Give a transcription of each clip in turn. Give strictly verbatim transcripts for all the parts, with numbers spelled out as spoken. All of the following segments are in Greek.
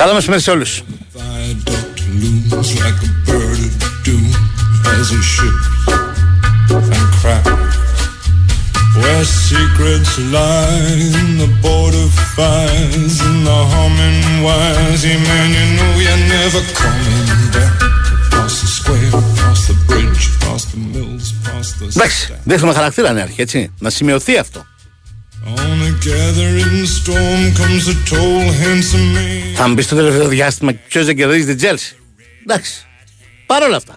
Καλό μεσημέρι σε όλους. Where secrets lie in the border fires and the humming wires. Yeah, man, you know you're never coming back. Across the square, across the bridge, across the mills, past the. Εντάξει, δείχνουμε χαρακτήρα νέαρχη, έτσι, να σημειωθεί αυτό. Θα μου πεις το τελευταίο διάστημα ποιος δεν κερδίζει την Τζέλσι. Εντάξει, παρόλα αυτά.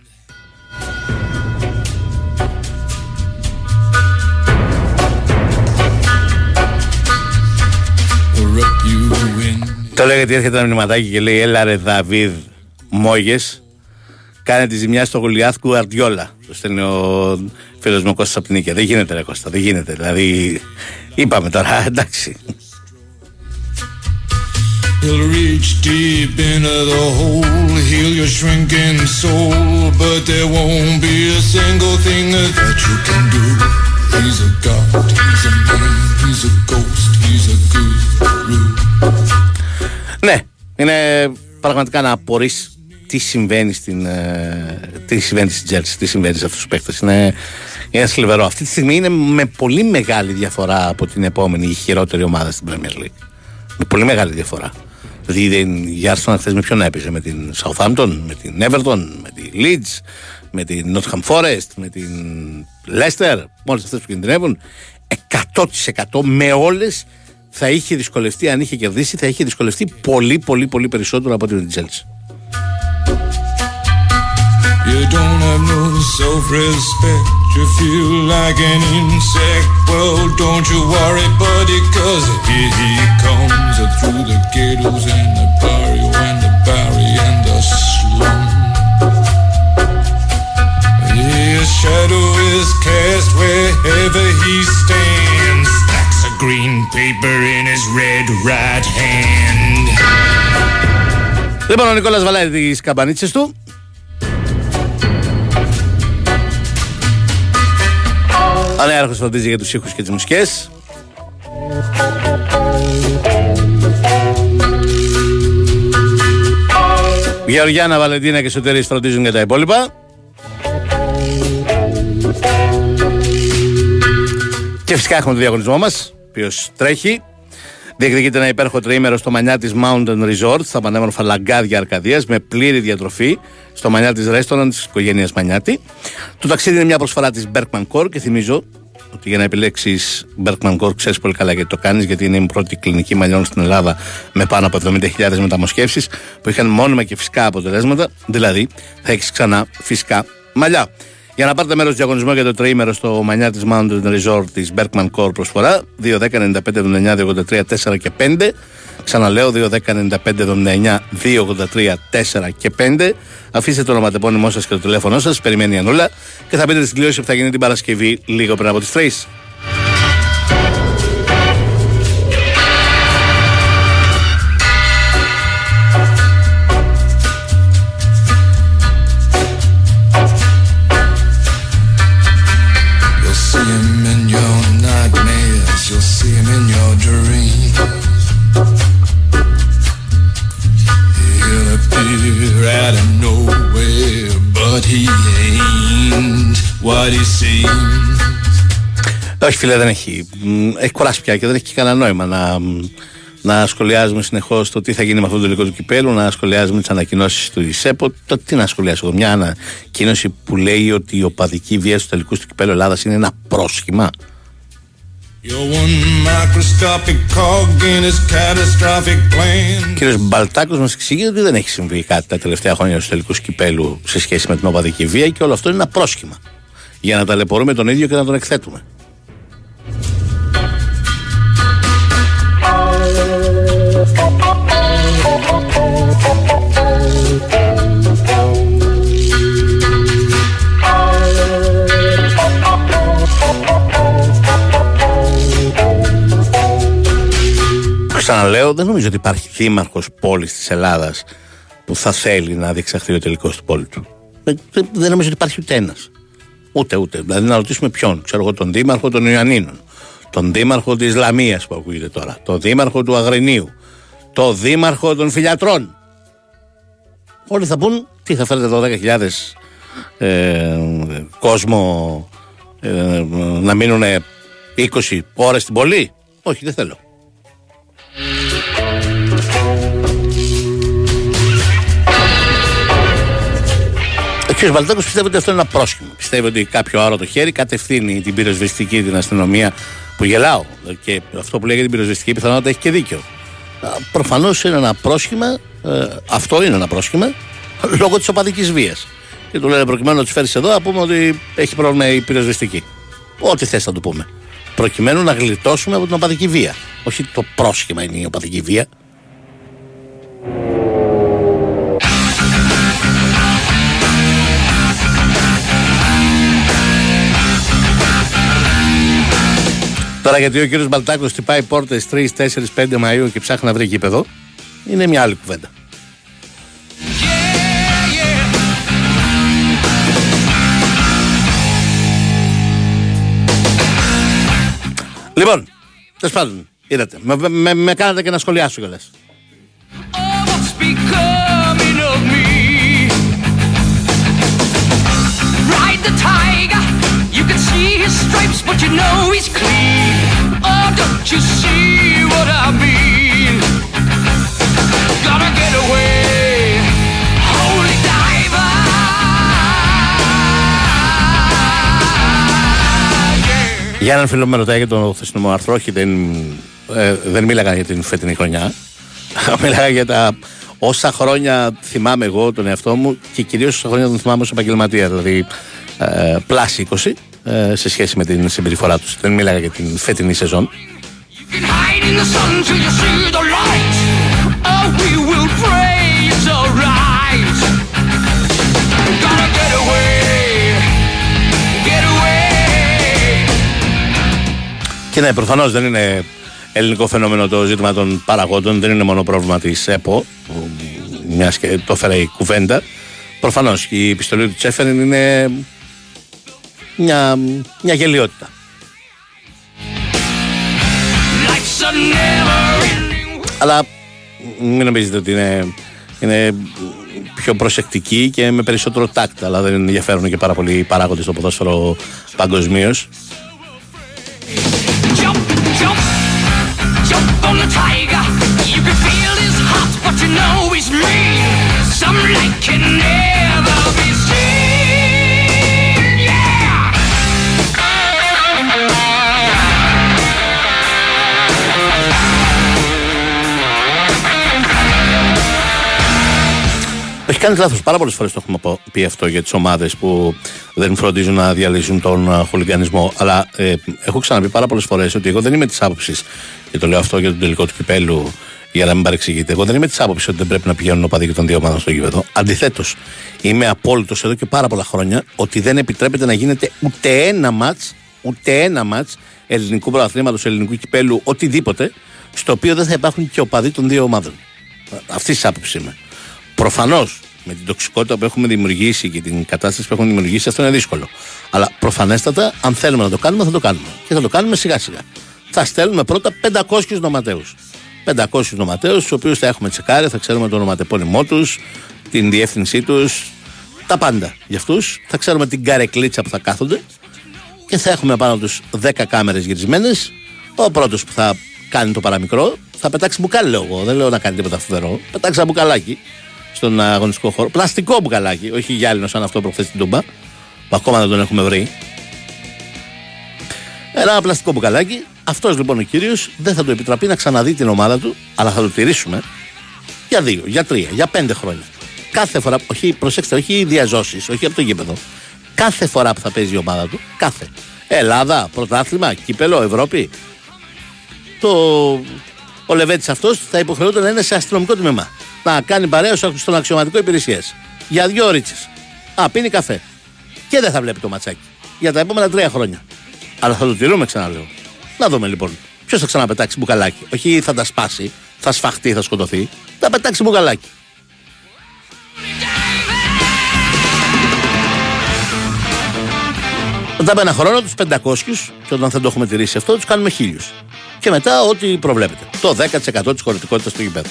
Το λέγεται, έρχεται ένα μηνυματάκι και λέει: έλα ρε Δαβίδ Μόγες, κάνε τη ζημιά στο Γολιάθ Γκουαρντιόλα. Το στέλνει ο φίλος μου ο Κώστας από την Νίκαια. Δεν γίνεται ρε Κώστα, δεν γίνεται. Δηλαδή, είπαμε τώρα, εντάξει. Ναι, είναι πραγματικά να απορείς τι συμβαίνει στην τι συμβαίνει στην Chelsea, τι συμβαίνει σε αυτούς τους παίκτες. Είναι, είναι σλιβερό. Αυτή τη στιγμή είναι με πολύ μεγάλη διαφορά από την επόμενη η χειρότερη ομάδα στην Premier League. Με πολύ μεγάλη διαφορά. Δηλαδή η Arsenal χθες με ποιον έπαιζε, με την Southampton, με την Everton, με τη Leeds, με την Nottingham Forest, με την Leicester, μόλις αυτές που κινδυνεύουν. εκατό τοις εκατό με όλες θα είχε δυσκολευτεί, αν είχε κερδίσει, θα είχε δυσκολευτεί πολύ πολύ πολύ περισσότερο από την Chelsea. Shadow is cast wherever he stands. Stacks of green paper in his red right hand. Λοιπόν, ο Νικόλας βαλάει τις καμπανίτσες του. Ο νέαρχος φροντίζει για τους ήχους και τις μουσικές. Γεωργιάνα, Βαλεντίνα και Σωτήρης φροντίζουν για τα υπόλοιπα. Και φυσικά έχουμε τον διαγωνισμό μας, ο οποίος τρέχει. Διεκδικείται ένα υπέροχο τριήμερο στο Maniatís Mountain Resort, στα πανέμορφα λαγκάδια Αρκαδίας, με πλήρη διατροφή στο Maniatís Restaurant της οικογένειας Μανιάτη. Το ταξίδι είναι μια προσφορά της Bergmann Kord και θυμίζω ότι για να επιλέξεις Bergmann Kord ξέρεις πολύ καλά γιατί το κάνεις, γιατί είναι η πρώτη κλινική μαλλιών στην Ελλάδα με πάνω από εβδομήντα χιλιάδες μεταμοσχεύσεις που είχαν μόνιμα και φυσικά αποτελέσματα, δηλαδή θα έχεις ξανά φυσικά μαλλιά. Για να πάρετε μέρος στο διαγωνισμό για το τριήμερο στο Maniatís Mountain Resort της Bergmann Kord προσφορά δύο, δέκα, ενενήντα πέντε, εβδομήντα εννέα, δύο, ογδόντα τρία, τέσσερα και πέντε. Ξαναλέω δύο, δέκα, ενενήντα πέντε, εβδομήντα εννέα, δύο, ογδόντα τρία, τέσσερα και πέντε. Αφήστε το ονοματεπώνυμό σας και το τηλέφωνό σας, περιμένει η Ανούλα και θα πείτε την κλήρωση που θα γίνει την Παρασκευή λίγο πριν από τις τρεις. Όχι φίλε, δεν έχει. Έχει κουράσει πια και δεν έχει και κανένα νόημα να, να σχολιάζουμε συνεχώς το τι θα γίνει με αυτό το τελικό του κυπέλου, να σχολιάζουμε τις ανακοινώσεις του ΙΣΕΠΟ. Το τι να σχολιάσω, μια ανακοίνωση που λέει ότι η οπαδική βία στους τελικούς του κυπέλου Ελλάδας είναι ένα πρόσχημα. Ο κύριος Μπαλτάκος μας εξηγεί ότι δεν έχει συμβεί κάτι τα τελευταία χρόνια στους τελικούς κυπέλου σε σχέση με την οπαδική βία και όλο αυτό είναι ένα πρόσχημα για να ταλαιπωρούμε τον ίδιο και να τον εκθέτουμε. Ξαναλέω, δεν νομίζω ότι υπάρχει δήμαρχος πόλης της Ελλάδας που θα θέλει να διεξαχθεί ο τελικός του πόλη του. Δεν νομίζω ότι υπάρχει ούτε ένας. Ούτε, ούτε. Δηλαδή να ρωτήσουμε ποιον. Ξέρω εγώ τον δήμαρχο των Ιωαννίνων, τον δήμαρχο της Λαμίας που ακούγεται τώρα, τον δήμαρχο του Αγρινίου, το δήμαρχο των Φιλιατρών. Όλοι θα πούν, τι θα φέρετε εδώ δέκα χιλιάδες ε, κόσμο ε, να μείνουν είκοσι ώρες στην πολύ. Όχι, δεν θέλω. Ο κ. Βαλτάκος πιστεύει ότι αυτό είναι ένα πρόσχημα. Πιστεύει ότι κάποιο άρωτο χέρι κατευθύνει την πυροσβεστική, την αστυνομία, που γελάω. Και αυτό που λέει για την πυροσβεστική πιθανότητα έχει και δίκιο. Προφανώς είναι ένα πρόσχημα, ε, αυτό είναι ένα πρόσχημα, λόγω της οπαδικής βίας. Και του λένε προκειμένου να τους φέρεις εδώ, να πούμε ότι έχει πρόβλημα η πυροσβεστική. Ό,τι θες να του πούμε. Προκειμένου να γλιτώσουμε από την οπαδική βία. Όχι το πρόσχημα είναι η οπαδική βία. Τώρα γιατί ο κύριος Μπαλτάκος χτυπάει πόρτες τρεις, τέσσερις, πέντε Μαΐου και ψάχνει να βρει γήπεδο, είναι μια άλλη κουβέντα. Λοιπόν, τέλος πάντων, είδατε, με, με, με κάνατε και να σχολιάσω κιόλας. Για έναν φίλο με ρωτάει για το θεσινό άρθρο, όχι δεν, ε, δεν μίλαγα για την φετινή χρονιά. Μίλαγα για τα όσα χρόνια θυμάμαι εγώ τον εαυτό μου και κυρίως όσα χρόνια τον θυμάμαι ως επαγγελματία, δηλαδή ε, πλάσι είκοσι ε, σε σχέση με την συμπεριφορά τους. Δεν μίλαγα για την φετινή σεζόν. Και ναι, προφανώς δεν είναι ελληνικό φαινόμενο το ζήτημα των παραγόντων, δεν είναι μόνο πρόβλημα της ΕΠΟ, μιας και το έφερε η κουβέντα. Προφανώς η επιστολή του Τσέφεριν είναι μια, μια γελοιότητα. Αλλά μην νομίζετε ότι είναι, είναι πιο προσεκτική και με περισσότερο τάκτ, αλλά δεν ενδιαφέρουν και πάρα πολλοί παράγοντες στο ποδόσφαιρο παγκοσμίως. Έχει κάνει λάθος. Πάρα πολλές φορές το έχουμε πει αυτό για τις ομάδες που δεν φροντίζουν να διαλύσουν τον χουλιγανισμό. Αλλά ε, έχω ξαναπεί πάρα πολλές φορές ότι εγώ δεν είμαι της άποψης, και το λέω αυτό για τον τελικό του κυπέλου, για να μην παρεξηγείτε. Εγώ δεν είμαι της άποψης ότι δεν πρέπει να πηγαίνουν οπαδοί και των δύο ομάδων στο γήπεδο. Αντιθέτως, είμαι απόλυτος εδώ και πάρα πολλά χρόνια ότι δεν επιτρέπεται να γίνεται ούτε ένα ματς, ούτε ένα ματς ελληνικού πρωταθλήματος, ελληνικού κυπέλου, οτιδήποτε, στο οποίο δεν θα υπάρχουν και οπαδοί των δύο ομάδων. Αυτή της άποψης είμαι. Προφανώς, με την τοξικότητα που έχουμε δημιουργήσει και την κατάσταση που έχουμε δημιουργήσει, αυτό είναι δύσκολο. Αλλά προφανέστατα, αν θέλουμε να το κάνουμε, θα το κάνουμε. Και θα το κάνουμε σιγά-σιγά. Θα στέλνουμε πρώτα πεντακόσιους νοματέους. πεντακόσιους νοματέους, τους οποίους θα έχουμε τσεκάρει, θα ξέρουμε το ονοματεπώνυμό τους, την διεύθυνσή τους, τα πάντα για αυτούς. Θα ξέρουμε την καρεκλίτσα που θα κάθονται και θα έχουμε πάνω τους δέκα κάμερες γυρισμένες. Ο πρώτος που θα κάνει το παραμικρό θα πετάξει μπουκάλι, λέω εγώ. Δεν λέω να κάνει τίποτα φοβερό. Πετάξει ένα μπουκαλάκι στον αγωνιστικό χώρο. Πλαστικό μπουκαλάκι, όχι γυάλινο σαν αυτό προχθές στην Τούμπα, που ακόμα δεν τον έχουμε βρει. Ένα πλαστικό μπουκαλάκι. Αυτός λοιπόν ο κύριος δεν θα του επιτραπεί να ξαναδεί την ομάδα του, αλλά θα το τηρήσουμε για δύο, για τρία, για πέντε χρόνια. Κάθε φορά, όχι, προσέξτε, όχι διαζώσεις, όχι από το γήπεδο. Κάθε φορά που θα παίζει η ομάδα του, κάθε. Ελλάδα, πρωτάθλημα, κύπελο, Ευρώπη. Το... Ο Λεβέτης αυτός θα υποχρεούται να είναι σε αστυνομικό τμήμα. Να κάνει παρέα στον αξιωματικό υπηρεσίας. Για δύο ρίτσες. Α, πίνει καφέ. Και δεν θα βλέπει το ματσάκι. Για τα επόμενα τρία χρόνια. Αλλά θα το τηρούμε, ξαναλέω. Να δούμε λοιπόν. Ποιος θα ξαναπετάξει μπουκαλάκι. Όχι θα τα σπάσει, θα σφαχτεί, θα σκοτωθεί. Θα πετάξει μπουκαλάκι. Μετά από ένα χρόνο τους πεντακόσιους, και όταν θα το έχουμε τηρήσει αυτό, τους κάνουμε χίλιους. Και μετά ό,τι προβλέπετε. Το δέκα τοις εκατό της χωρητικότητας του γηπέδου.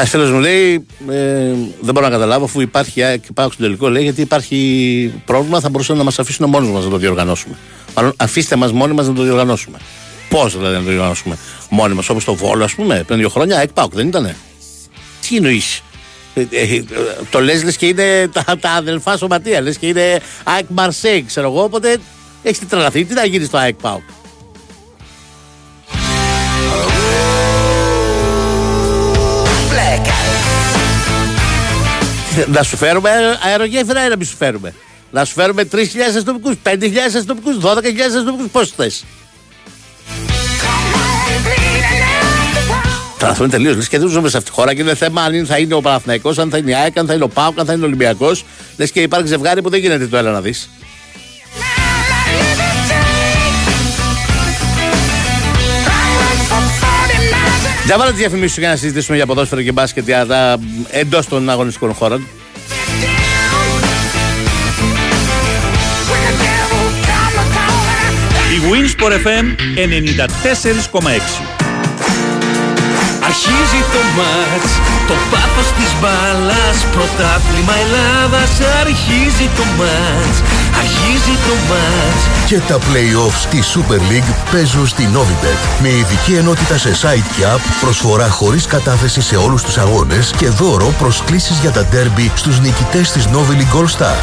Αστέλος μου λέει, ε, δεν μπορώ να καταλάβω, αφού υπάρχει και πάω στον τελικό, λέει, γιατί υπάρχει πρόβλημα, θα μπορούσαν να μας αφήσουν μόνοι μας να το διοργανώσουμε. Μάλλον αφήστε μας μόνοι μας να το διοργανώσουμε. Πώς δηλαδή να το διοργανώσουμε μόνοι μας, όπως το Βόλο, ας πούμε, πριν δύο χρόνια, εκ ΠΑΟΚ, δεν ήτανε. Τι εννοείς. Ε, ε, το λες, λες και είναι τα, τα αδελφά σωματεία, λες και είναι ΑΕΚ Μαρσέη, ξέρω εγώ, οπότε έχεις τρελαθεί. Τι να γίνει στο ΑΕΚ ΠΑΟΚ. Να σου φέρουμε αερογέφυρα ή να μην σου φέρουμε. Να σου φέρουμε τρεις χιλιάδες αστυνομικούς, πέντε χιλιάδες αστυνομικούς, δώδεκα χιλιάδες αστυνομικούς, πώς θες. Τραναθούμε τελείως, λες και δεν ζούμε σε αυτή τη χώρα και είναι θέμα αν θα είναι ο Παναθηναϊκός, αν θα είναι η ΑΕΚ, αν θα είναι ο ΠΑΟΚ, αν θα είναι ο Ολυμπιακός. Λες και υπάρχει ζευγάρι που δεν γίνεται το έλα να δεις. Για βάλε τις διαφημίσεις για να συζητήσουμε για ποδόσφαιρο και μπάσκετ για τα εντός των αγωνιστικών χώρων. Η Wingsport εφ εμ ενενήντα τέσσερα κόμμα έξι. Αρχίζει το μάτς, το πάθος της μπάλας, πρωτάθλημα Ελλάδας. Αρχίζει το μάτς, αρχίζει το μάτς. Και τα play-offs της Super League παίζουν στη Novibet. Με ειδική ενότητα σε site και app, προσφορά χωρίς κατάθεση σε όλους τους αγώνες και δώρο προσκλήσεις για τα derby στους νικητές της Novibet Gold Star.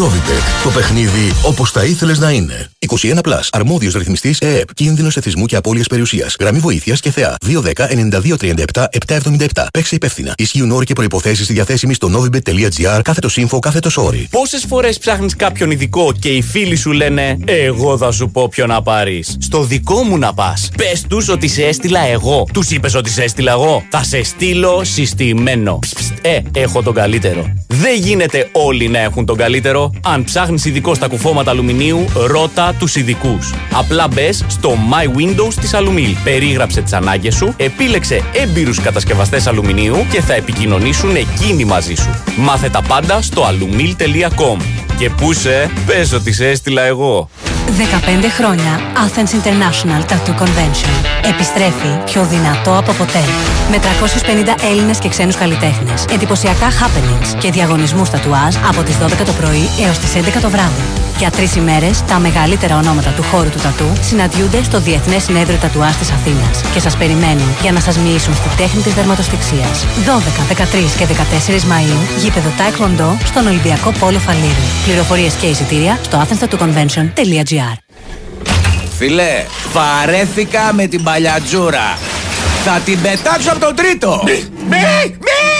Novibet, το παιχνίδι όπως θα ήθελες να είναι. είκοσι ένα συν, αρμόδιος ρυθμιστής ΕΕΠ, κίνδυνος εθισμού και απώλειας περιουσίας. Γραμμή βοήθειας και θεά δύο ένα μηδέν εννιά δύο τρία επτά επτά επτά επτά. Παίξε υπεύθυνα. Ισχύουν όροι και προϋποθέσεις διαθέσιμοι στο novibet τελεία gr κάθετος info κάθετος όροι. Πόσες φορές ψάχνεις κάποιον ειδικό και οι φίλοι σου λένε εγώ θα σου πω ποιο να πάρεις. Στο δικό μου να πας. Πες τους ότι σε έστειλα εγώ. Τους είπες ότι σε έστειλα εγώ. Θα σε στείλω συστημένο. Ψ, ψ, ε, έχω τον καλύτερο. Δεν γίνεται όλοι να έχουν τον καλύτερο. Αν ψάχνεις ειδικό στα κουφώματα αλουμινίου, ρώτα τους ειδικούς. Απλά μπες στο My Windows της Alumil. Περίγραψε τις ανάγκες σου, επίλεξε έμπειρους κατασκευαστές αλουμινίου και θα επικοινωνήσουν εκείνοι μαζί σου. Μάθε τα πάντα στο alumil τελεία com. Και πούσε, πες ότι σε έστειλα εγώ. δεκαπέντε χρόνια Athens International Tattoo Convention. Επιστρέφει πιο δυνατό από ποτέ. Με τριακόσιους πενήντα Έλληνες και ξένους καλλιτέχνες. Εντυπωσιακά happenings και διαγωνισμούς τατουάζ από τις δώδεκα το πρωί έως τις έντεκα το βράδυ. Για τρεις ημέρες, τα μεγαλύτερα ονόματα του χώρου του τατού συναντιούνται στο Διεθνές Συνέδριο Τατουάζ της Αθήνας και σας περιμένουν για να σας μοιήσουν στη τέχνη της δερματοστιξίας. δώδεκα, δεκατρείς και δεκατέσσερις Μαΐου, γήπεδο Taekwondo στον Ολυμπιακό Πόλο Φαλήρου. Πληροφορίες και εισιτήρια στο athens tattoo convention τελεία gr. Φίλε, βαρέθηκα με την παλιά τζούρα. Θα την πετάξω από τον τρίτο. Μη, μη, μη,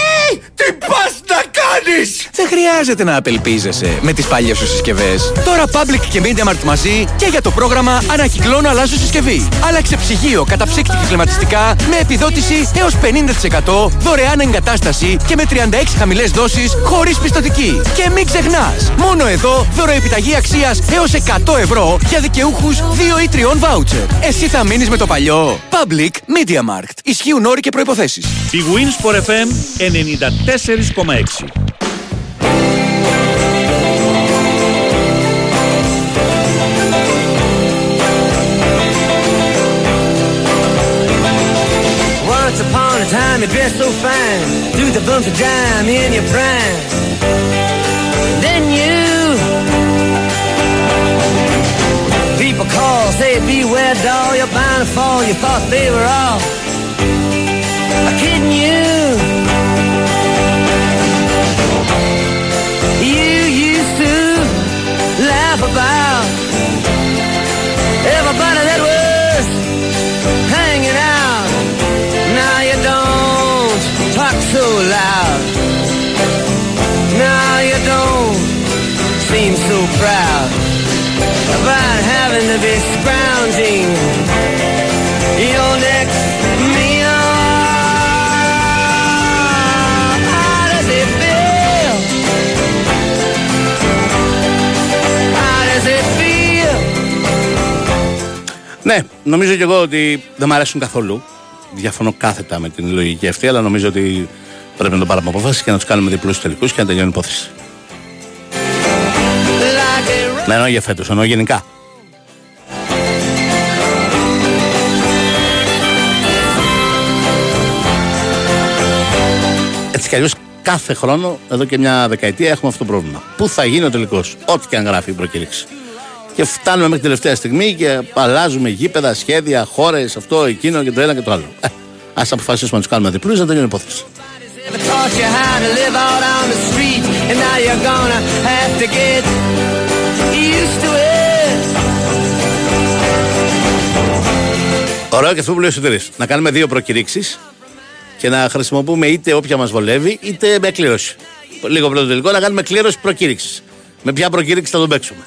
τι πας να κάνεις. Δεν χρειάζεται να απελπίζεσαι με τις παλιές σου συσκευές. Τώρα Public και Media Markt μαζί και για το πρόγραμμα ανακυκλώνω αλλάζω συσκευή. Άλλαξε ψυγείο, καταψύκτη και κλιματιστικά με επιδότηση έως πενήντα τοις εκατό, δωρεάν εγκατάσταση και με τριάντα έξι χαμηλές δόσεις χωρίς πιστωτική. Και μην ξεχνάς, μόνο εδώ δωροεπιταγή αξίας έως εκατό ευρώ για δικαιούχους δύο ή τρία voucher. Εσύ θα μείνεις με το παλιό. Public Media Markt. Ισχύουν όροι και προϋποθέσεις. Η Wingsport εφ εμ ενενήντα τέσσερα κόμμα έξι. Once upon a time you dressed so fine, threw the bumps of dime in your prime. Then you people call, say beware doll, you're bound to fall, you thought they were all kidding you. You used to laugh about everybody that was hanging out. Now you don't talk so loud. Now you don't seem so proud about having to be scrounging your next meal. Ναι, νομίζω και εγώ ότι δεν μ' αρέσουν καθόλου. Διαφωνώ κάθετα με την λογική αυτή, αλλά νομίζω ότι πρέπει να το πάρουμε απόφαση και να τους κάνουμε διπλούς τελικούς και να τελειώνει η υπόθεση. Like a... Ναι, εννοώ για φέτος, εννοώ γενικά. έτσι κι αλλιώς κάθε χρόνο, εδώ και μια δεκαετία, έχουμε αυτό το πρόβλημα. Πού θα γίνει ο τελικός, ό,τι και αν γράφει η προκήρυξη. Και φτάνουμε μέχρι την τελευταία στιγμή και αλλάζουμε γήπεδα, σχέδια, χώρες, αυτό, εκείνο και το ένα και το άλλο. Ε, ας αποφασίσουμε να τους κάνουμε διπλούς, να τελειώνει η υπόθεση. Ωραίο και αυτό που λέει ο Σωτήρης. Να κάνουμε δύο προκηρύξεις και να χρησιμοποιούμε είτε όποια μας βολεύει, είτε με κλήρωση. Λίγο πριν το τελικό, να κάνουμε κλήρωση προκήρυξης. Με ποια προκήρυξη θα τον παίξουμε.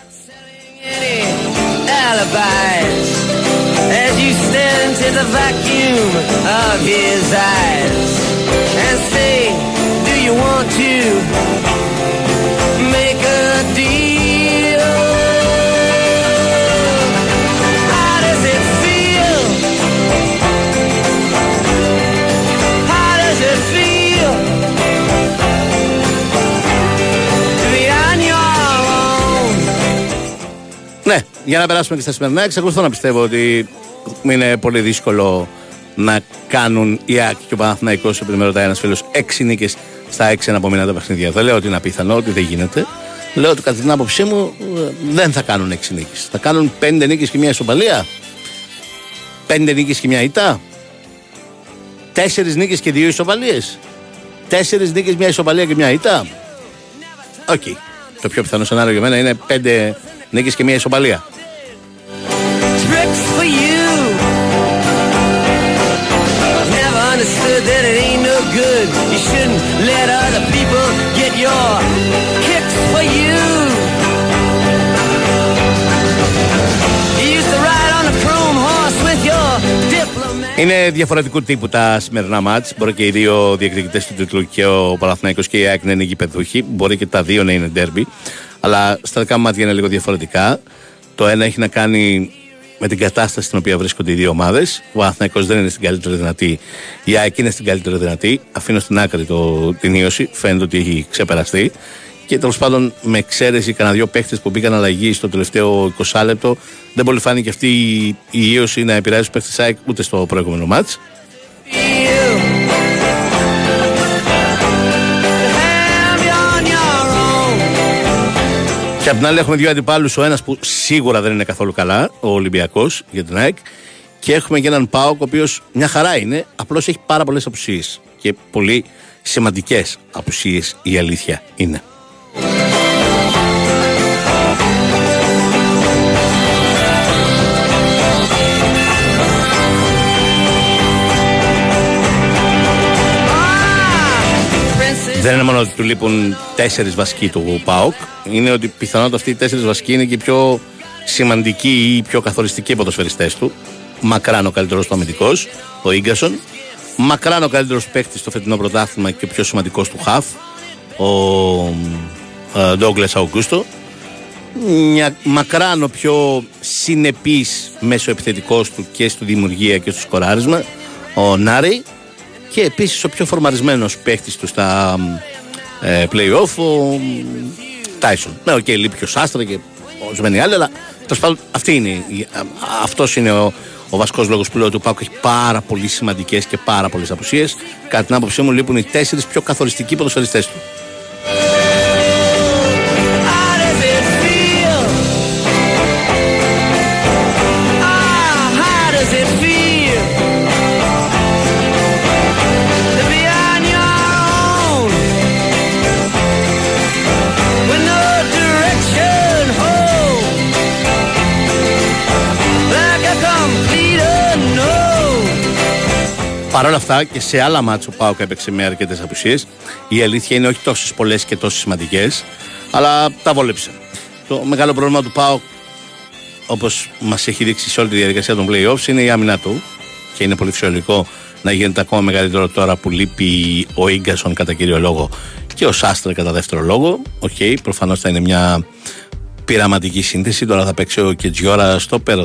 Ναι, για να περάσουμε και στα σημερινά, εξακολουθώ να πιστεύω ότι είναι πολύ δύσκολο να κάνουν η ΑΕΚ και ο Παναθηναϊκός, επειδή με ρωτάει ένας φίλος, έξι νίκες στα έξι εναπομείναντα παιχνίδια. Δεν λέω ότι είναι απίθανο, ότι δεν γίνεται. Λέω ότι κατά την άποψή μου δεν θα κάνουν έξι νίκες. Θα κάνουν πέντε νίκες και μια ισοπαλία, πέντε νίκες και μια ήττα, τέσσερις νίκες και δύο ισοπαλίες, τέσσερις νίκες, μια ισοπαλία και μια ήττα. Οκ. Okay. Το πιο πιθανό σενάριο για μένα είναι πέντε νίκες και μια ισοπαλία. Είναι διαφορετικού τύπου τα σημερινά μάτς. Μπορεί και οι δύο διεκδικητές του τίτλου, και ο Παναθηναϊκός και η ΑΕΚ, να είναι γηπεδούχοι. Μπορεί και τα δύο να είναι ντέρμπι. Αλλά στα δικά μου μάτια είναι λίγο διαφορετικά. Το ένα έχει να κάνει με την κατάσταση στην οποία βρίσκονται οι δύο ομάδες. Ο Παναθηναϊκός δεν είναι στην καλύτερη δυνατή. Η ΑΕΚ είναι στην καλύτερη δυνατή. Αφήνω στην άκρη το, την ίωση. Φαίνεται ότι έχει ξεπεραστεί. Και τέλος πάντων, με εξαίρεση κανένα δύο παίχτες που μπήκαν αλλαγή στο τελευταίο εικοστό λεπτό, δεν πολύ φάνηκε αυτή η, η ίωση να επηρεάζει τους παίχτες ΑΕΚ ούτε στο προηγούμενο μάτς. Και απ' την άλλη έχουμε δύο αντιπάλους, ο ένας που σίγουρα δεν είναι καθόλου καλά, ο Ολυμπιακός για την ΑΕΚ, και έχουμε και έναν ΠΑΟΚ ο οποίος μια χαρά είναι, απλώς έχει πάρα πολλές απουσίες και πολύ σημαντικές απουσίες, η αλήθεια είναι. Δεν είναι μόνο ότι του λείπουν τέσσερις βασικοί του ΠΑΟΚ, είναι ότι πιθανότατα αυτοί οι τέσσερις βασικοί είναι και οι πιο σημαντικοί ή οι πιο καθοριστικοί ποδοσφαιριστές του. Μακράν ο καλύτερος του αμυντικός, ο Ίγκασον. Μακράν ο καλύτερος παίκτης στο φετινό πρωτάθλημα και ο πιο σημαντικός του χαφ, ο Ντόγκλες Αουγκούστο. Μακράν ο πιο συνεπής μέσω επιθετικός του και στη δημιουργία και στο σκοράρισμα, ο Νάρη. Και επίσης ο πιο φορμαρισμένος παίχτης του στα ε, play-off, ο Τάισον. Ναι, οκ, okay, λείπει και ο Σάστρα και ορισμένοι άλλοι, αλλά τέλος πάντων αυτή είναι, αυτός είναι ο, ο βασικός λόγος που λέω ότι ο ΠΑΟΚ έχει πάρα πολύ σημαντικές και πάρα πολλές απουσίες. Κατά την άποψή μου, λείπουν οι τέσσερις πιο καθοριστικοί ποδοσφαιριστές του. Παρ' όλα αυτά και σε άλλα μάτσο ΠΑΟΚ έπαιξε με αρκετές απουσίες. Η αλήθεια είναι όχι τόσες πολλές και τόσες σημαντικές, αλλά τα βόλεψε. Το μεγάλο πρόβλημα του ΠΑΟΚ, όπως μας έχει δείξει σε όλη τη διαδικασία των play-offs, είναι η άμυνά του. Και είναι πολύ φυσιολογικό να γίνεται ακόμα μεγαλύτερο τώρα που λείπει ο Ίγκασον κατά κύριο λόγο και ο Σάστρα κατά δεύτερο λόγο. Οκ, okay, προφανώς θα είναι μια πειραματική σύνθεση. Τώρα θα παίξει ο Κετζιόρα στο πέρα,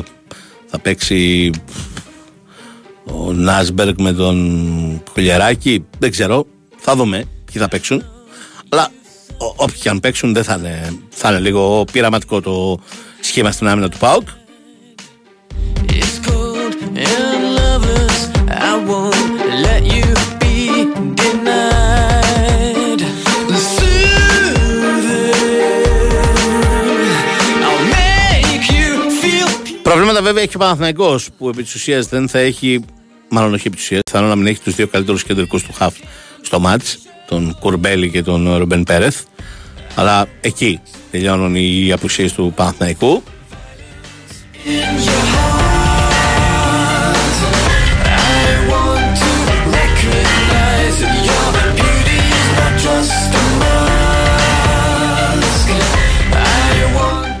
θα παίξει ο Νάσμπεργκ με τον Κουλιαράκη, δεν ξέρω, θα δούμε ποιοι θα παίξουν, αλλά όποιοι και αν παίξουν δεν θα είναι, θα είναι λίγο πειραματικό το σχήμα στην άμυνα του ΠΑΟΚ. Lovers, έχει ο Παναθηναϊκός, που επί της ουσίας δεν θα έχει, μάλλον όχι επί της ουσίας, θα είναι να μην έχει τους δύο καλύτερους κεντρικούς του χαφ στο μάτς, τον Κουρμπέλη και τον Ρουμπεν Πέρεθ. Αλλά εκεί τελειώνουν οι απουσίες του Παναθηναϊκού.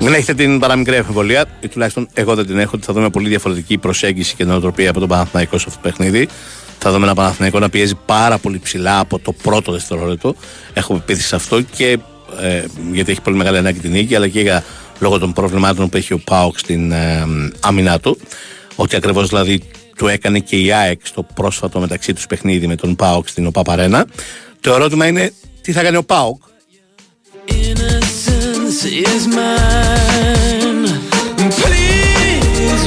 Μην έχετε την παραμικρή αμφιβολία, ή τουλάχιστον εγώ δεν την έχω, ότι θα δούμε πολύ διαφορετική προσέγγιση και νοοτροπία από τον Παναθηναϊκό σε αυτό το παιχνίδι. Θα δούμε ένα Παναθηναϊκό να πιέζει πάρα πολύ ψηλά από το πρώτο δευτερόλεπτο. Έχω πεποίθηση σε αυτό και ε, γιατί έχει πολύ μεγάλη ανάγκη την νίκη, αλλά και για λόγω των προβλημάτων που έχει ο ΠΑΟΚ στην ε, ε, άμυνά του. Ότι ακριβώς δηλαδή το έκανε και η ΑΕΚ στο πρόσφατο μεταξύ τους παιχνίδι με τον ΠΑΟΚ στην ΟΠΑΠ Αρένα. Το ερώτημα είναι τι θα κάνει ο ΠΑΟΚ. Is mine. Please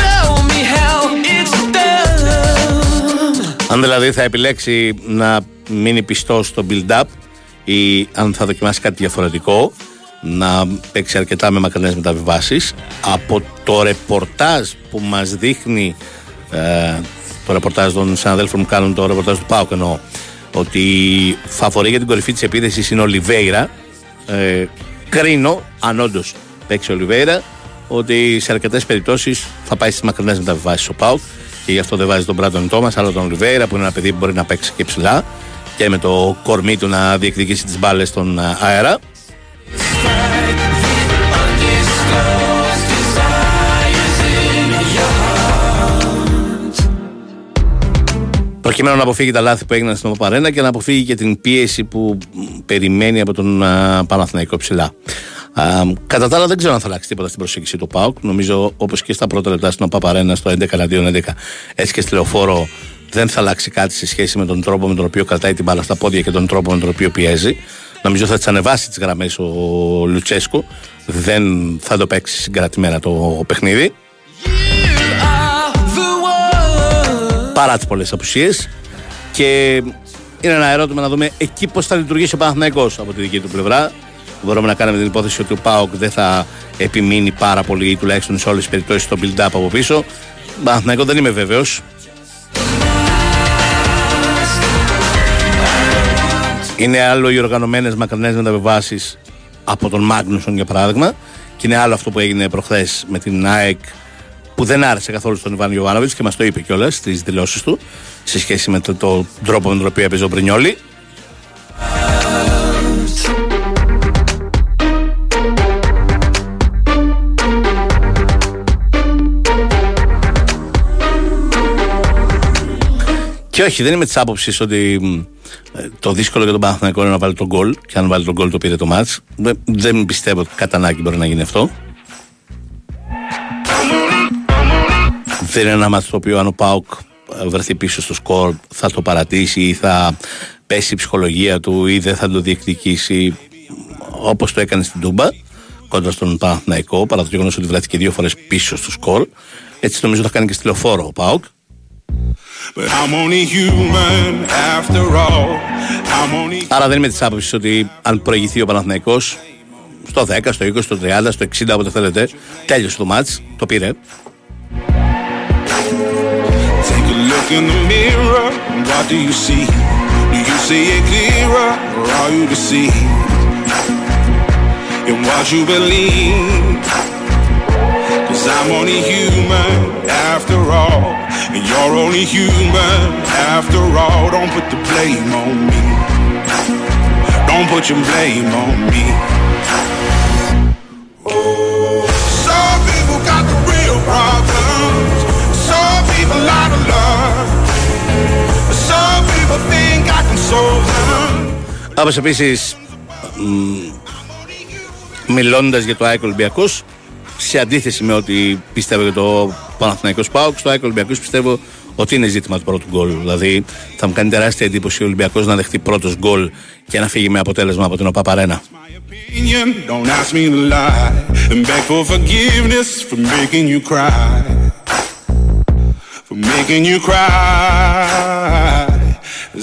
show me how it's done. Αν δηλαδή θα επιλέξει να μείνει πιστό στο build-up ή αν θα δοκιμάσει κάτι διαφορετικό, να παίξει αρκετά με μακρινές μεταβιβάσεις. Από το ρεπορτάζ που μας δείχνει ε, το ρεπορτάζ των συναδέλφων που κάνουν το ρεπορτάζ του ΠΑΟΚ, εννοώ ότι φαβορεί για την κορυφή της επίθεσης είναι ο Λιβέιρα. Ε, κρίνω, αν όντως παίξει ο Λιβέιρα, ότι σε αρκετές περιπτώσεις θα πάει στις μακρινές μεταβιβάσεις ο ΠΑΟΚ και γι' αυτό δεν βάζει τον Μπράντον Τόμας, αλλά τον Λιβέιρα που είναι ένα παιδί που μπορεί να παίξει και ψηλά και με το κορμί του να διεκδικήσει τις μπάλες στον αέρα. Προκειμένου να αποφύγει τα λάθη που έγιναν στην ΟΠΑΠ Αρένα και να αποφύγει και την πίεση που περιμένει από τον α, Παναθηναϊκό ψηλά. Α, κατά τα άλλα, δεν ξέρω αν θα αλλάξει τίποτα στην προσέγγιση του ΠΑΟΚ. Νομίζω, όπως και στα πρώτα λεπτά στην ΟΠΑΠ Αρένα, στο έντεκα εναντίον έντεκα, έτσι και στη Λεωφόρο, δεν θα αλλάξει κάτι σε σχέση με τον τρόπο με τον οποίο κρατάει την μπάλα στα πόδια και τον τρόπο με τον οποίο πιέζει. Νομίζω θα τις ανεβάσει τις γραμμές ο Λουτσέσκο. Δεν θα το παίξει συγκρατημένα το παιχνίδι. Παρά τις πολλές απουσίες, και είναι ένα ερώτημα να δούμε εκεί πώς θα λειτουργήσει ο Παναθηναϊκός από τη δική του πλευρά. Μπορούμε να κάνουμε την υπόθεση ότι ο ΠΑΟΚ δεν θα επιμείνει πάρα πολύ ή τουλάχιστον σε όλες τις περιπτώσεις στο build-up από πίσω. Παναθηναϊκό δεν είμαι βέβαιος. Είναι άλλο οι οργανωμένες μακρινές μεταβιβάσεις από τον Μάγνουσον για παράδειγμα, και είναι άλλο αυτό που έγινε προχθές με την ΑΕΚ, που δεν άρεσε καθόλου στον Ιβάν Γιοβάνοβιτς και μας το είπε κιόλας στις δηλώσεις του σε σχέση με τον το τρόπο με τον οποίο έπαιζε ο Μπρινιόλι. Και όχι, δεν είμαι της άποψης ότι ε, το δύσκολο για τον Παναθηναϊκό είναι να βάλει τον γκολ, και αν βάλει τον γκολ το πήρε το μάτς. Δεν, δεν πιστεύω ότι κατά ανάγκη μπορεί να γίνει αυτό. Δεν είναι ένα μάτι το οποίο αν ο ΠΑΟΚ βρεθεί πίσω στο σκορ θα το παρατήσει ή θα πέσει η ψυχολογία του ή δεν θα το διεκδικήσει, όπως το έκανε στην Τούμπα κόντρα στον Παναθηναϊκό, παρά το γεγονός ότι βρέθηκε δύο φορές πίσω στο σκορ. Έτσι νομίζω θα κάνει και στη Λεωφόρο ο ΠΑΟΚ. Only... Άρα δεν είμαι της άποψης ότι αν προηγηθεί ο Παναθηναϊκός στο δέκα, στο είκοσι, στο τριάντα, στο εξήντα, όποτε θέλετε, τέλειωσε το μάτς, το πήρε. In the mirror, what do you see? Do you see it clearer, or are you deceived in what you believe? 'Cause I'm only human after all, and you're only human after all. Don't put the blame on me. Don't put your blame on me. Oh, some people got the real problems. Some people lie to love. Όπως επίσης, μιλώντας για το ΑΕΚ Ολυμπιακός, σε αντίθεση με ό,τι πιστεύω για το Παναθηναϊκός ΠΑΟΚ, στο ΑΕΚ Ολυμπιακός πιστεύω ότι είναι ζήτημα του πρώτου γκολ. Δηλαδή θα μου κάνει τεράστια εντύπωση ο Ολυμπιακός να δεχτεί πρώτος γκολ και να φύγει με αποτέλεσμα από την ΟΠΑΠ Αρένα.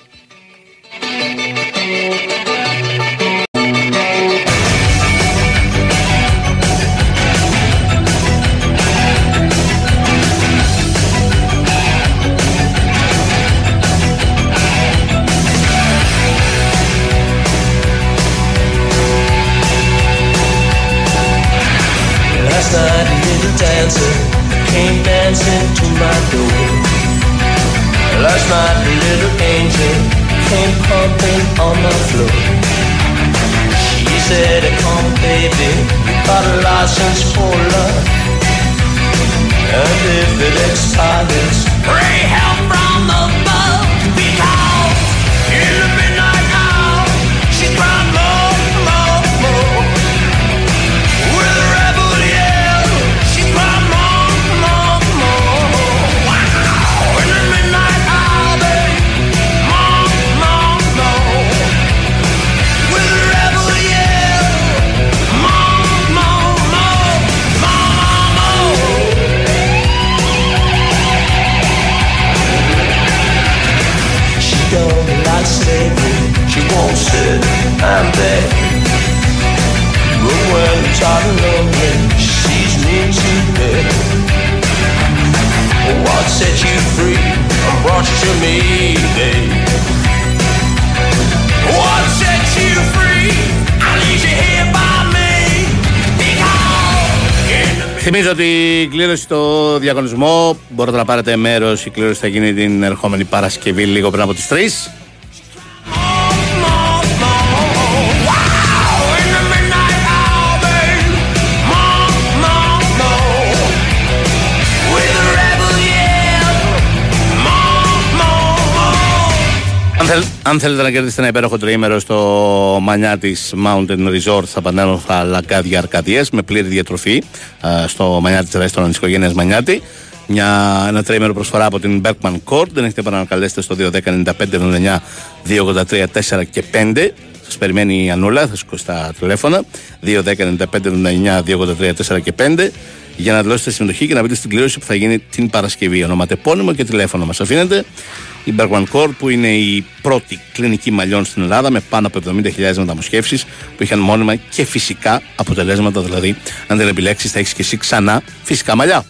Θυμίζω ότι η κλήρωση στο διαγωνισμό μπορείτε να πάρετε μέρος. Η κλήρωση θα γίνει την ερχόμενη Παρασκευή, λίγο πριν από τις τρεις. Αν, θέλ, αν θέλετε να κερδίσετε ένα υπέροχο τριήμερο στο Maniatís Mountain Resort στα πανέμορφα λαγκάδια Αρκαδίας με πλήρη διατροφή α, στο Maniatís Restaurant της οικογένειας Μανιάτη, μια, ένα τριήμερο προσφορά από την Bergmann Kord, δεν έχετε παρά να καλέσετε στο δύο ένα μηδέν εννιά πέντε εννιά δύο ογδόντα τρία τέσσερα και πέντε. Σας περιμένει η Ανούλα, θα σηκώσει τα τηλέφωνα δύο ένα μηδέν πέντε εννιά δύο ογδόντα τρία τέσσερα και πέντε για να δηλώσετε συμμετοχή και να μπείτε στην κλήρωση που θα γίνει την Παρασκευή. Ονοματεπώνυμο και τηλέφωνο μας αφήνετε. Η Bergmann Kord, που είναι η πρώτη κλινική μαλλιών στην Ελλάδα με πάνω από εβδομήντα χιλιάδες μεταμοσχεύσεις που είχαν μόνιμα και φυσικά αποτελέσματα. Δηλαδή, αν δεν επιλέξεις, θα έχεις και εσύ ξανά φυσικά μαλλιά.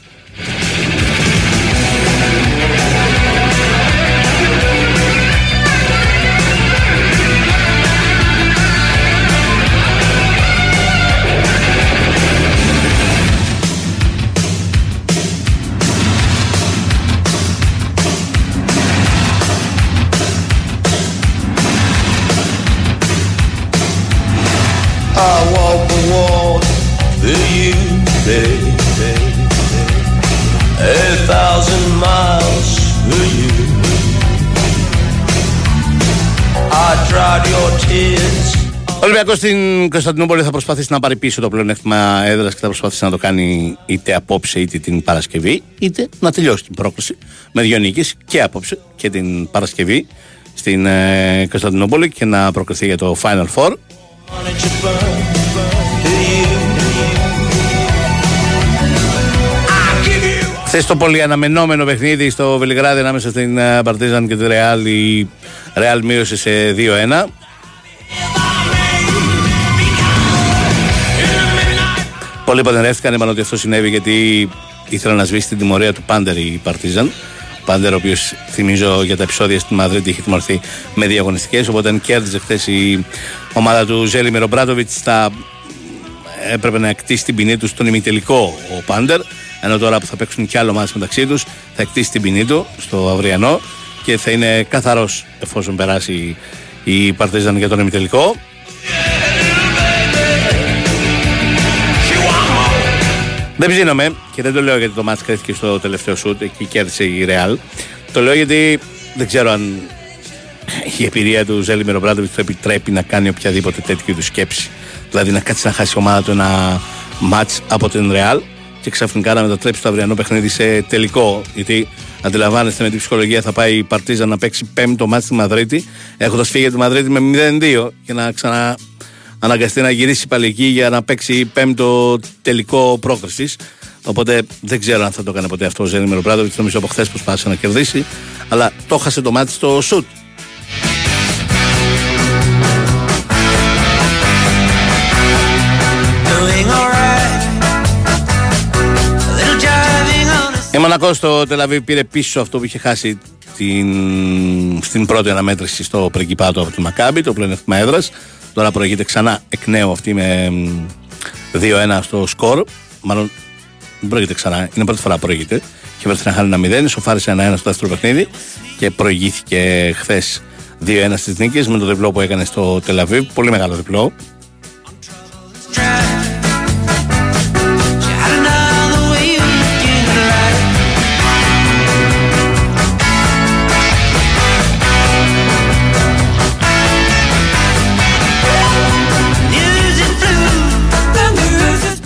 Ο Ολυμπιακός στην Κωνσταντινούπολη θα προσπαθήσει να πάρει πίσω το πλεονέκτημα έδρας και θα προσπαθήσει να το κάνει είτε απόψε είτε την Παρασκευή, είτε να τελειώσει την πρόκληση με δύο νίκες και απόψε και την Παρασκευή στην ε, Κωνσταντινούπολη και να προκριθεί για το Final Four. Χθες το πολύ αναμενόμενο παιχνίδι στο Βελιγράδι ανάμεσα στην Παρτίζαν και τη Ρεάλ, η Ρεάλ μείωσε σε δύο ένα. Πολλοί παντρεύτηκαν, είπαν ότι αυτό συνέβη γιατί ήθελε να σβήσει την τιμωρία του Πάντερ η Παρτίζαν. Πάντερ, ο οποίος θυμίζω για τα επεισόδια στη Μαδρίτη είχε τιμωρηθεί με δύο αγωνιστικές. Οπότε αν κέρδιζε χθες η ομάδα του Ζέλιμιρ Ομπράντοβιτς, θα έπρεπε να κτίσει την ποινή του στον ημιτελικό ο Πάντερ. Ενώ τώρα που θα παίξουν κι άλλο μάτς μεταξύ τους, θα κτίσει την ποινή του στο αυριανό και θα είναι καθαρός εφόσον περάσει η Παρτίζαν για τον ημιτελικό. Δεν ψήνομαι και δεν το λέω γιατί το μάτς κρίθηκε στο τελευταίο σουτ και κέρδισε η Ρεάλ. Το λέω γιατί δεν ξέρω αν η εμπειρία του Ζέλιμιρ Ομπράντοβιτς του επιτρέπει να κάνει οποιαδήποτε τέτοιου είδους σκέψη. Δηλαδή να κάτσει να χάσει η ομάδα του ένα μάτς από την Ρεάλ και ξαφνικά να μετατρέψει το αυριανό παιχνίδι σε τελικό. Γιατί αντιλαμβάνεστε με την ψυχολογία θα πάει η Παρτίζαν να παίξει πέμπτο μάτς στη Μαδρίτη, έχοντας φύγει από τη Μαδρίτη με μηδέν δύο και να ξανα. Αναγκαστεί να γυρίσει πάλι εκεί για να παίξει πέμπτο τελικό πρόκρισης. Οπότε δεν ξέρω αν θα το έκανε ποτέ αυτό ο Ζέλιμιρ Ομπράντοβιτς. Νομίζω από χθες προσπάθησε να κερδίσει, αλλά το χάσε το μάτι στο σουτ. Η Μονακό στο Τελαβίβ πήρε πίσω αυτό που είχε χάσει την... στην πρώτη αναμέτρηση στο Πρεγκιπάτο από τη Μακάμπι, το πλεονέκτημα έδρας. Τώρα προηγείται ξανά εκ νέου αυτή με δύο ένα στο σκορ. Μάλλον δεν προηγείται ξανά, είναι πρώτη φορά προηγείται. Είχε βρεθεί να χάνει ένα μηδέν, σοφάρισε ένα ένα στο δεύτερο παιχνίδι και προηγήθηκε χθες δύο ένα στις νίκες με το διπλό που έκανε στο Τελαβίβ. Πολύ μεγάλο διπλό.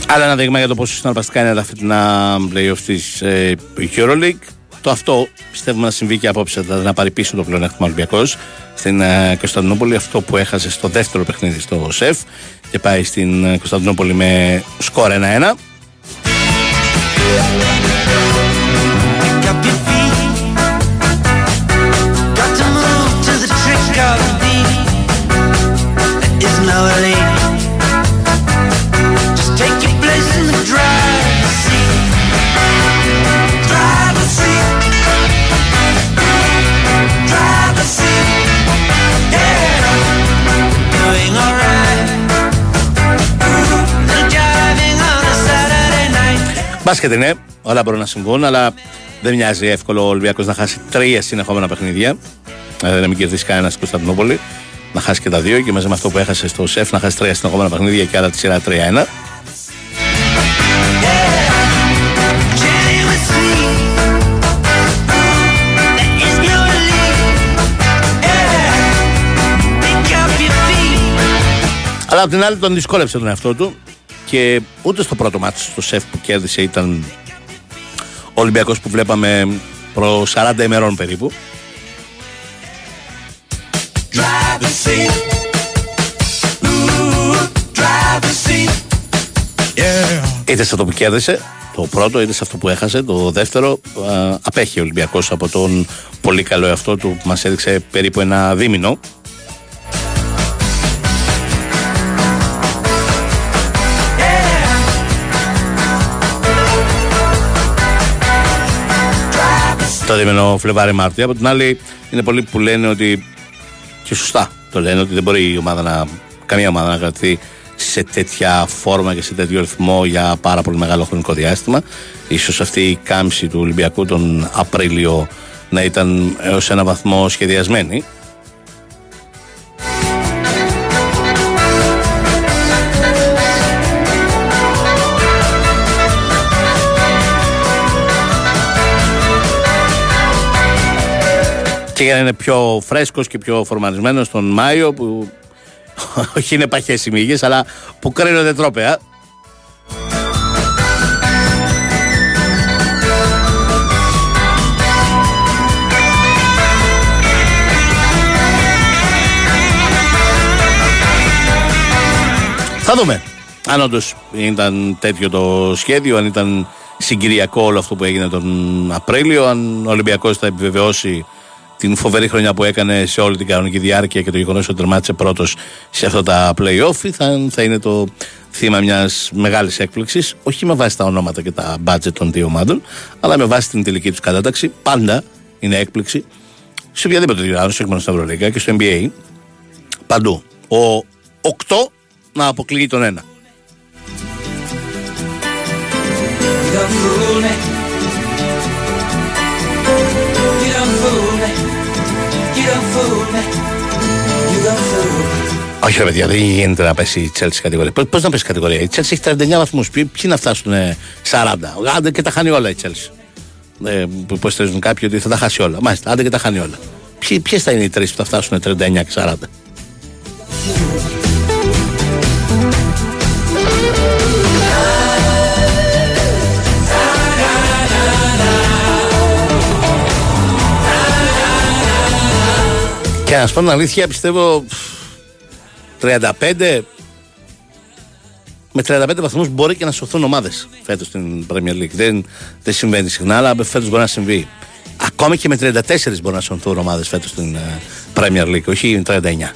Άλλο ένα δείγμα για το πόσο συναρπαστικά είναι τα φετινά playoff της ε, EuroLeague. Το αυτό πιστεύουμε να συμβεί και απόψε, δηλαδή να πάρει πίσω το πλεονέκτημα Ολυμπιακός στην ε, Κωνσταντινούπολη. Αυτό που έχασε στο δεύτερο παιχνίδι στο ΣΕΦ και πάει στην ε, Κωνσταντινούπολη με σκορ ένα ένα. Μπάσκετ είναι, όλα μπορούν να συμβούν, αλλά δεν μοιάζει εύκολο ο Ολυμπιακός να χάσει τρία συνεχόμενα παιχνίδια. Δηλαδή να μην κερδίσει κανένα στην Κωνσταντινούπολη, να χάσει και τα δύο και μαζί με αυτό που έχασε στο ΣΕΦ να χάσει τρία συνεχόμενα παιχνίδια και άρα τη σειρά τρία ένα. Αλλά απ' την άλλη τον δυσκόλεψε τον εαυτό του. Και ούτε στο πρώτο μάτσο στο ΣΕΦ που κέρδισε ήταν ο Ολυμπιακός που βλέπαμε προ σαράντα ημερών περίπου. Είτε σε αυτό που κέρδισε το πρώτο, είτε σε αυτό που έχασε το δεύτερο, α, απέχει ο Ολυμπιακός από τον πολύ καλό εαυτό του που μας έδειξε περίπου ένα δίμηνο. Το δίμηνο Φλεβάρι-Μάρτιο. Από την άλλη, είναι πολλοί που λένε ότι. Και σωστά το λένε ότι δεν μπορεί η ομάδα να, καμία ομάδα να κρατηθεί σε τέτοια φόρμα και σε τέτοιο ρυθμό για πάρα πολύ μεγάλο χρονικό διάστημα. Ίσως αυτή η κάμψη του Ολυμπιακού τον Απρίλιο να ήταν έως ένα βαθμό σχεδιασμένη. Και για να είναι πιο φρέσκος και πιο φορμαρισμένος τον Μάιο που όχι είναι παχές οι μύγες αλλά που κρίνονται τρόπαια. Θα δούμε αν όντως ήταν τέτοιο το σχέδιο, αν ήταν συγκυριακό όλο αυτό που έγινε τον Απρίλιο, αν ο Ολυμπιακός θα επιβεβαιώσει την φοβερή χρονιά που έκανε σε όλη την κανονική διάρκεια και το γεγονός ότι τερμάτισε πρώτος σε αυτά τα play-off, θα, θα είναι το θύμα μιας μεγάλης έκπληξης, όχι με βάση τα ονόματα και τα budget των δύο ομάδων, αλλά με βάση την τελική τους κατάταξη. Πάντα είναι έκπληξη σε οποιαδήποτε διοργάνωση, όχι μόνο στην Ευρωλίγκα και στο Ν Μπι Έι. Παντού. Ο οκτώ να αποκλείει τον ένα. Όχι ρε παιδιά, δεν γίνεται να πέσει η Chelsea κατηγορία. Πώς να πέσει η κατηγορία? Η Chelsea έχει τριάντα εννέα βαθμούς. Ποιοι να φτάσουν σαράντα? Άντε και τα χάνει όλα η Chelsea. Ε, πώς θέλουν κάποιοι ότι θα τα χάσει όλα. Μάλιστα, άντε και τα χάνει όλα. Ποιες θα είναι οι τρεις που θα φτάσουν τριάντα εννέα και σαράντα? Και να σου πω την αλήθεια, πιστεύω τριάντα πέντε με τριάντα πέντε βαθμούς μπορεί και να σωθούν ομάδες φέτος στην Premier League. Δεν, δεν συμβαίνει συχνά, αλλά φέτος μπορεί να συμβεί. Ακόμη και με τριάντα τέσσερα μπορεί να σωθούν ομάδες φέτος στην uh, Premier League, όχι τριάντα εννέα.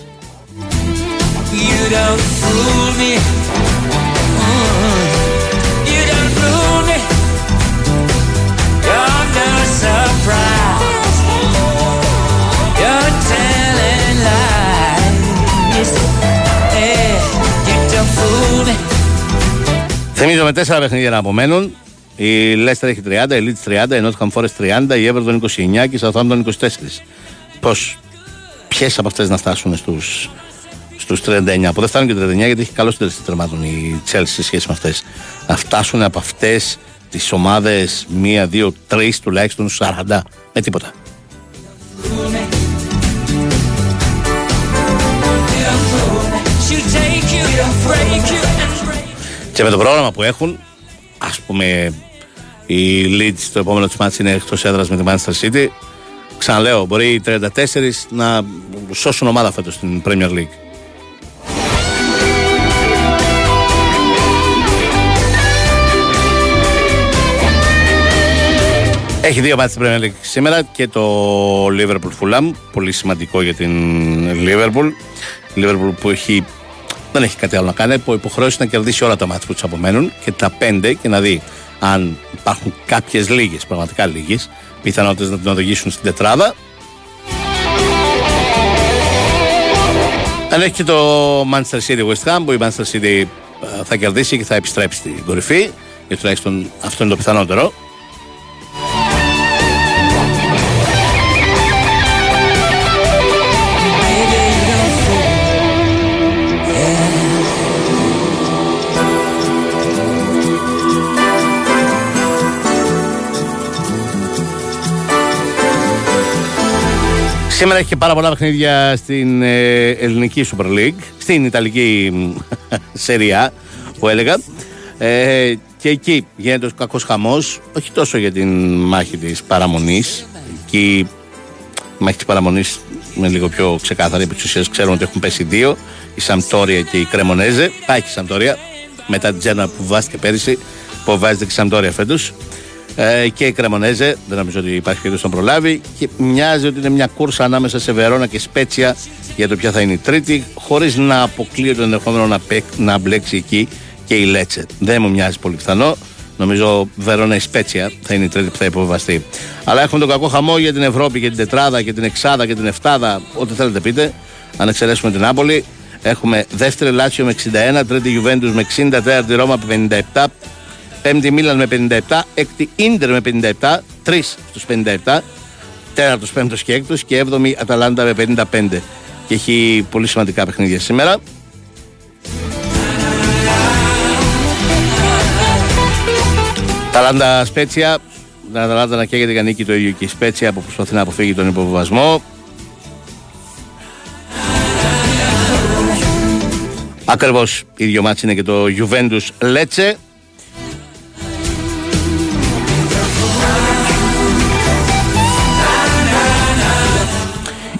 Θυμίζω με τέσσερα παιχνίδια να απομένουν. Η Leicester έχει τριάντα, η Leeds τριάντα, η Nottingham Forest τριάντα, η Everton είκοσι εννέα και η Southampton είκοσι τέσσερα. Πώς, ποιες από αυτές να φτάσουν στους, στους τριάντα εννέα? Που δεν φτάνουν και τριάντα εννέα γιατί έχει καλό συντελεστή τερμάτων η Chelsea σε σχέση με αυτές. Να φτάσουν από αυτές τις ομάδες ένα, δύο, τρία τουλάχιστον στους σαράντα. Με τίποτα. Και με το πρόγραμμα που έχουν, ας πούμε, η Leeds το επόμενο της μάτς είναι εκτός έδρας με τη Manchester City. Ξαναλέω, μπορεί οι τριάντα τέσσερις να σώσουν ομάδα φέτος στην Premier League. Έχει δύο μάτς στην Premier League σήμερα και το Liverpool Fulham, πολύ σημαντικό για την Liverpool. Η Liverpool που έχει, δεν έχει κάτι άλλο να κάνει, που υποχρεώσει να κερδίσει όλα τα μάτς που τους απομένουν και τα πέντε και να δει αν υπάρχουν κάποιες λίγες, πραγματικά λίγες πιθανότητες να την οδηγήσουν στην τετράδα. Αν έχει και το Manchester City West Ham, που η Manchester City θα κερδίσει και θα επιστρέψει στην κορυφή, και τουλάχιστον αυτό είναι το πιθανότερο. Σήμερα έχει και πάρα πολλά παιχνίδια στην ε, ελληνική Super League, στην ιταλική Serie A που έλεγα, ε, και εκεί γίνεται ο κακός χαμός, όχι τόσο για την μάχη της παραμονής. Εκεί η μάχη της παραμονής είναι λίγο πιο ξεκάθαρη, επί της ουσίας ξέρουν ότι έχουν πέσει δύο, η Σαμπτόρια και η Κρεμονέζε. Πάει και η Σαμπτόρια μετά την Τζένα που βάστηκε πέρυσι, που βάζεται και η Σαμπτόρια φέτος. Και η Κρεμονέζε, δεν νομίζω ότι υπάρχει περίπτωση να προλάβει, και μοιάζει ότι είναι μια κούρσα ανάμεσα σε Βερόνα και Σπέτσια για το ποια θα είναι η τρίτη, χωρίς να αποκλείω το ενδεχόμενο να, να μπλέξει εκεί και η Λέτσε. Δεν μου μοιάζει πολύ πιθανό. Νομίζω Βερόνα ή Σπέτσια θα είναι η τρίτη που θα υποβιβαστεί. Αλλά έχουμε τον κακό χαμό για την Ευρώπη και την τετράδα και την εξάδα και την εφτάδα, ό,τι θέλετε πείτε, αν εξαιρέσουμε την Νάπολη. Έχουμε δεύτερη Λάτσιο με εξήντα ένα, τρίτη Γιουβέντους με εξήντα, τέταρτη Ρώμα με πενήντα επτά. Πέμπτη Μίλαν με πενήντα επτά, έκτη Ίντερ με πενήντα επτά, τρεις στους πενήντα επτά, τέταρτος, πέμπτος και έκτος, και έβδομη Αταλάντα με πενήντα πέντε. Και έχει πολύ σημαντικά παιχνίδια σήμερα. Αταλάντα Σπέτσια, την Αταλάντα να καίγεται για νίκη, το ίδιο και η Σπέτσια που προσπαθεί να αποφύγει τον υποβιβασμό. Ακριβώς ίδιο μάτς είναι και το Juventus Lecce.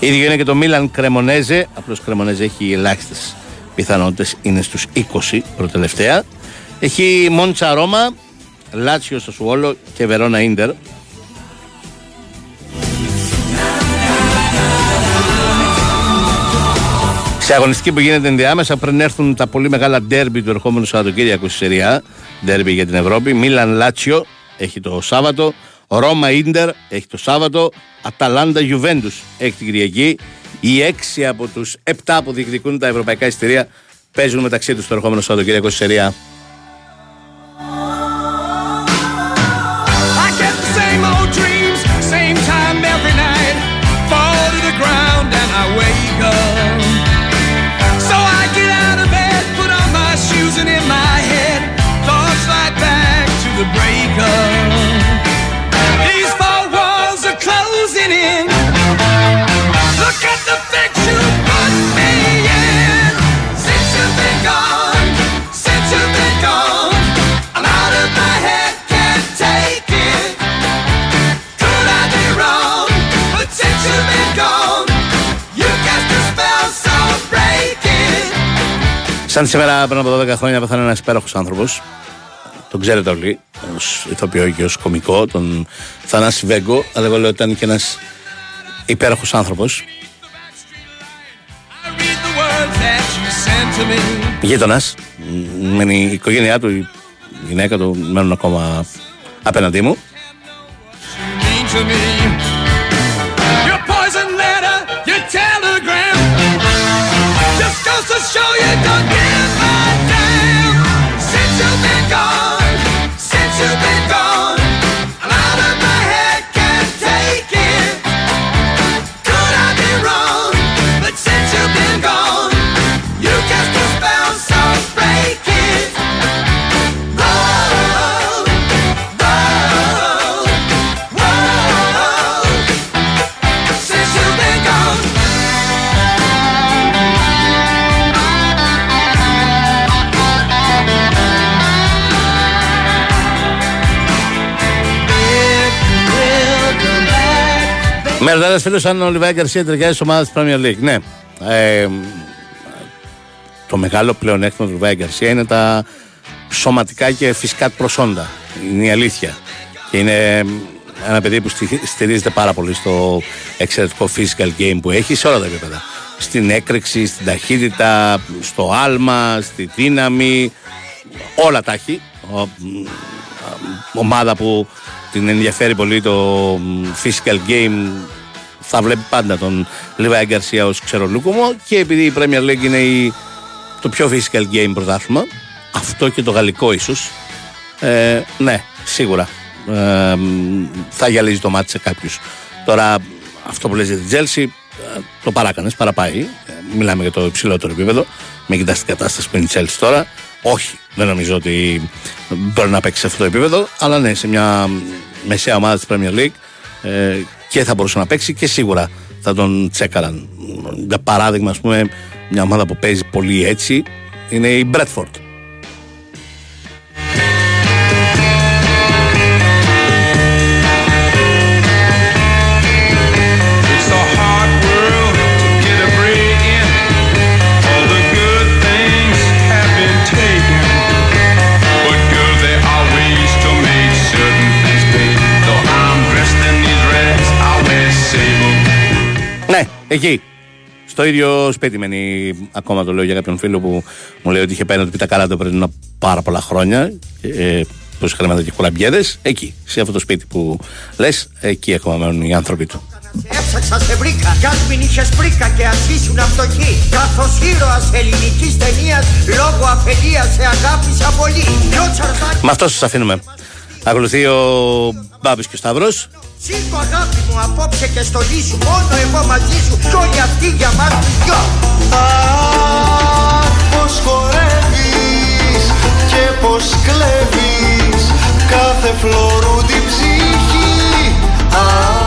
Ίδιο είναι και το Μίλαν Κρεμονέζε. Απλώς Κρεμονέζε έχει ελάχιστες πιθανότητες, είναι στους είκοσι προτελευταία. Έχει Μόντσα Ρώμα, Λάτσιο στο Σουόλο και Βερόνα Ίντερ. σε αγωνιστική που γίνεται ενδιάμεσα πριν έρθουν τα πολύ μεγάλα ντέρμπι του ερχόμενου Σαββατοκύριακου στη Σεριά. Ντέρμπι για την Ευρώπη. Μίλαν Λάτσιο έχει το Σάββατο. Ρώμα Ίντερ έχει το Σάββατο. Αταλάντα Γιουβέντους έχει την Κυριακή. Οι έξι από τους επτά που διεκδικούν τα ευρωπαϊκά εισιτήρια παίζουν μεταξύ τους το ερχόμενο Σαββατοκύριακο στη Σεριά. Σαν σήμερα πριν από δώδεκα χρόνια πέθανε ένας υπέροχος άνθρωπος. Τον ξέρετε όλοι, ως ηθοποιό και ως κωμικό, τον Θανάση Βέγκο. Αλλά εγώ λέω ότι ήταν και ένας υπέροχος άνθρωπος. Γείτονας, η οικογένειά του, η γυναίκα του μένουν ακόμα απέναντί μου. Με ρωτάτε φίλους αν ο Λιβάη Γκαρσία ταιριάζει στις ομάδες της Premier League. Ναι. Ε, το μεγάλο πλεονέκτημα του Λιβάη Γκαρσία είναι τα σωματικά και φυσικά προσόντα. Είναι η αλήθεια. Και είναι ένα παιδί που στηρίζεται πάρα πολύ στο εξαιρετικό physical game που έχει σε όλα τα επίπεδα. Στην έκρηξη, στην ταχύτητα, στο άλμα, στη δύναμη. Όλα τα έχει. Ομάδα που την ενδιαφέρει πολύ το physical game θα βλέπει πάντα τον Λιβάη Γκαρσία ως ξερολούκομο, και επειδή η Premier League είναι η, το πιο physical game πρωτάθλημα, αυτό και το γαλλικό ίσως, ε, ναι, σίγουρα ε, θα γυαλίζει το μάτι σε κάποιους. Τώρα αυτό που λες για την Τζέλσι το παράκανες, παραπάει, ε, μιλάμε για το υψηλότερο επίπεδο. Μην κοιτάς την κατάσταση που είναι η Τζέλσι τώρα. Όχι, δεν νομίζω ότι μπορεί να παίξει σε αυτό το επίπεδο, αλλά ναι, σε μια μεσαία ομάδα της Premier League ε, και θα μπορούσε να παίξει και σίγουρα θα τον τσέκαραν. Για παράδειγμα, ας πούμε, μια ομάδα που παίζει πολύ έτσι είναι η Μπρέτφορντ. Εκεί, στο ίδιο σπίτι μένει. Ακόμα το λέω για κάποιον φίλο που μου λέει ότι είχε πάει να του πει τα καλά το πριν πάρα πολλά χρόνια. Ε, Πόσα χρήματα και κουραμπιέδες. Εκεί, σε αυτό το σπίτι που λες, εκεί ακόμα μένουν οι άνθρωποι του. Έψαξα, σε βρήκα, κι ας μην είχες πρίκα και ας ήσουν αυτοχή. Καθώς ήρωας ελληνικής ταινίας, λόγω αφελίας σε αγάπησα πολύ. Με αυτό σας αφήνουμε. Ακολουθεί ο Μπάμπης και ο Σταύρος. Σήκω αγάπη μου απόψε και στολίσου, μόνο εγώ μαζί σου κι όλοι αυτοί για μας τους δυο. Αχ, πως χορεύεις και πως κλέβεις κάθε φλωρού την ψυχή.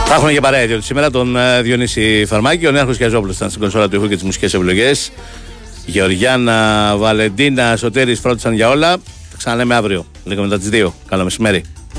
Θα έχουμε και παρέα, διότι σήμερα τον Διονύση Φαρμάκη, ο Νέαρχος Γιαζόπουλος ήταν στην κονσόλα του ήχου και τις μουσικές επιλογές. Γεωργιάνα, Βαλεντίνα, Σωτήρης φρόντισαν για όλα. Τα ξαναλέμε αύριο, λίγο μετά τις δύο. Καλό μεσημέρι.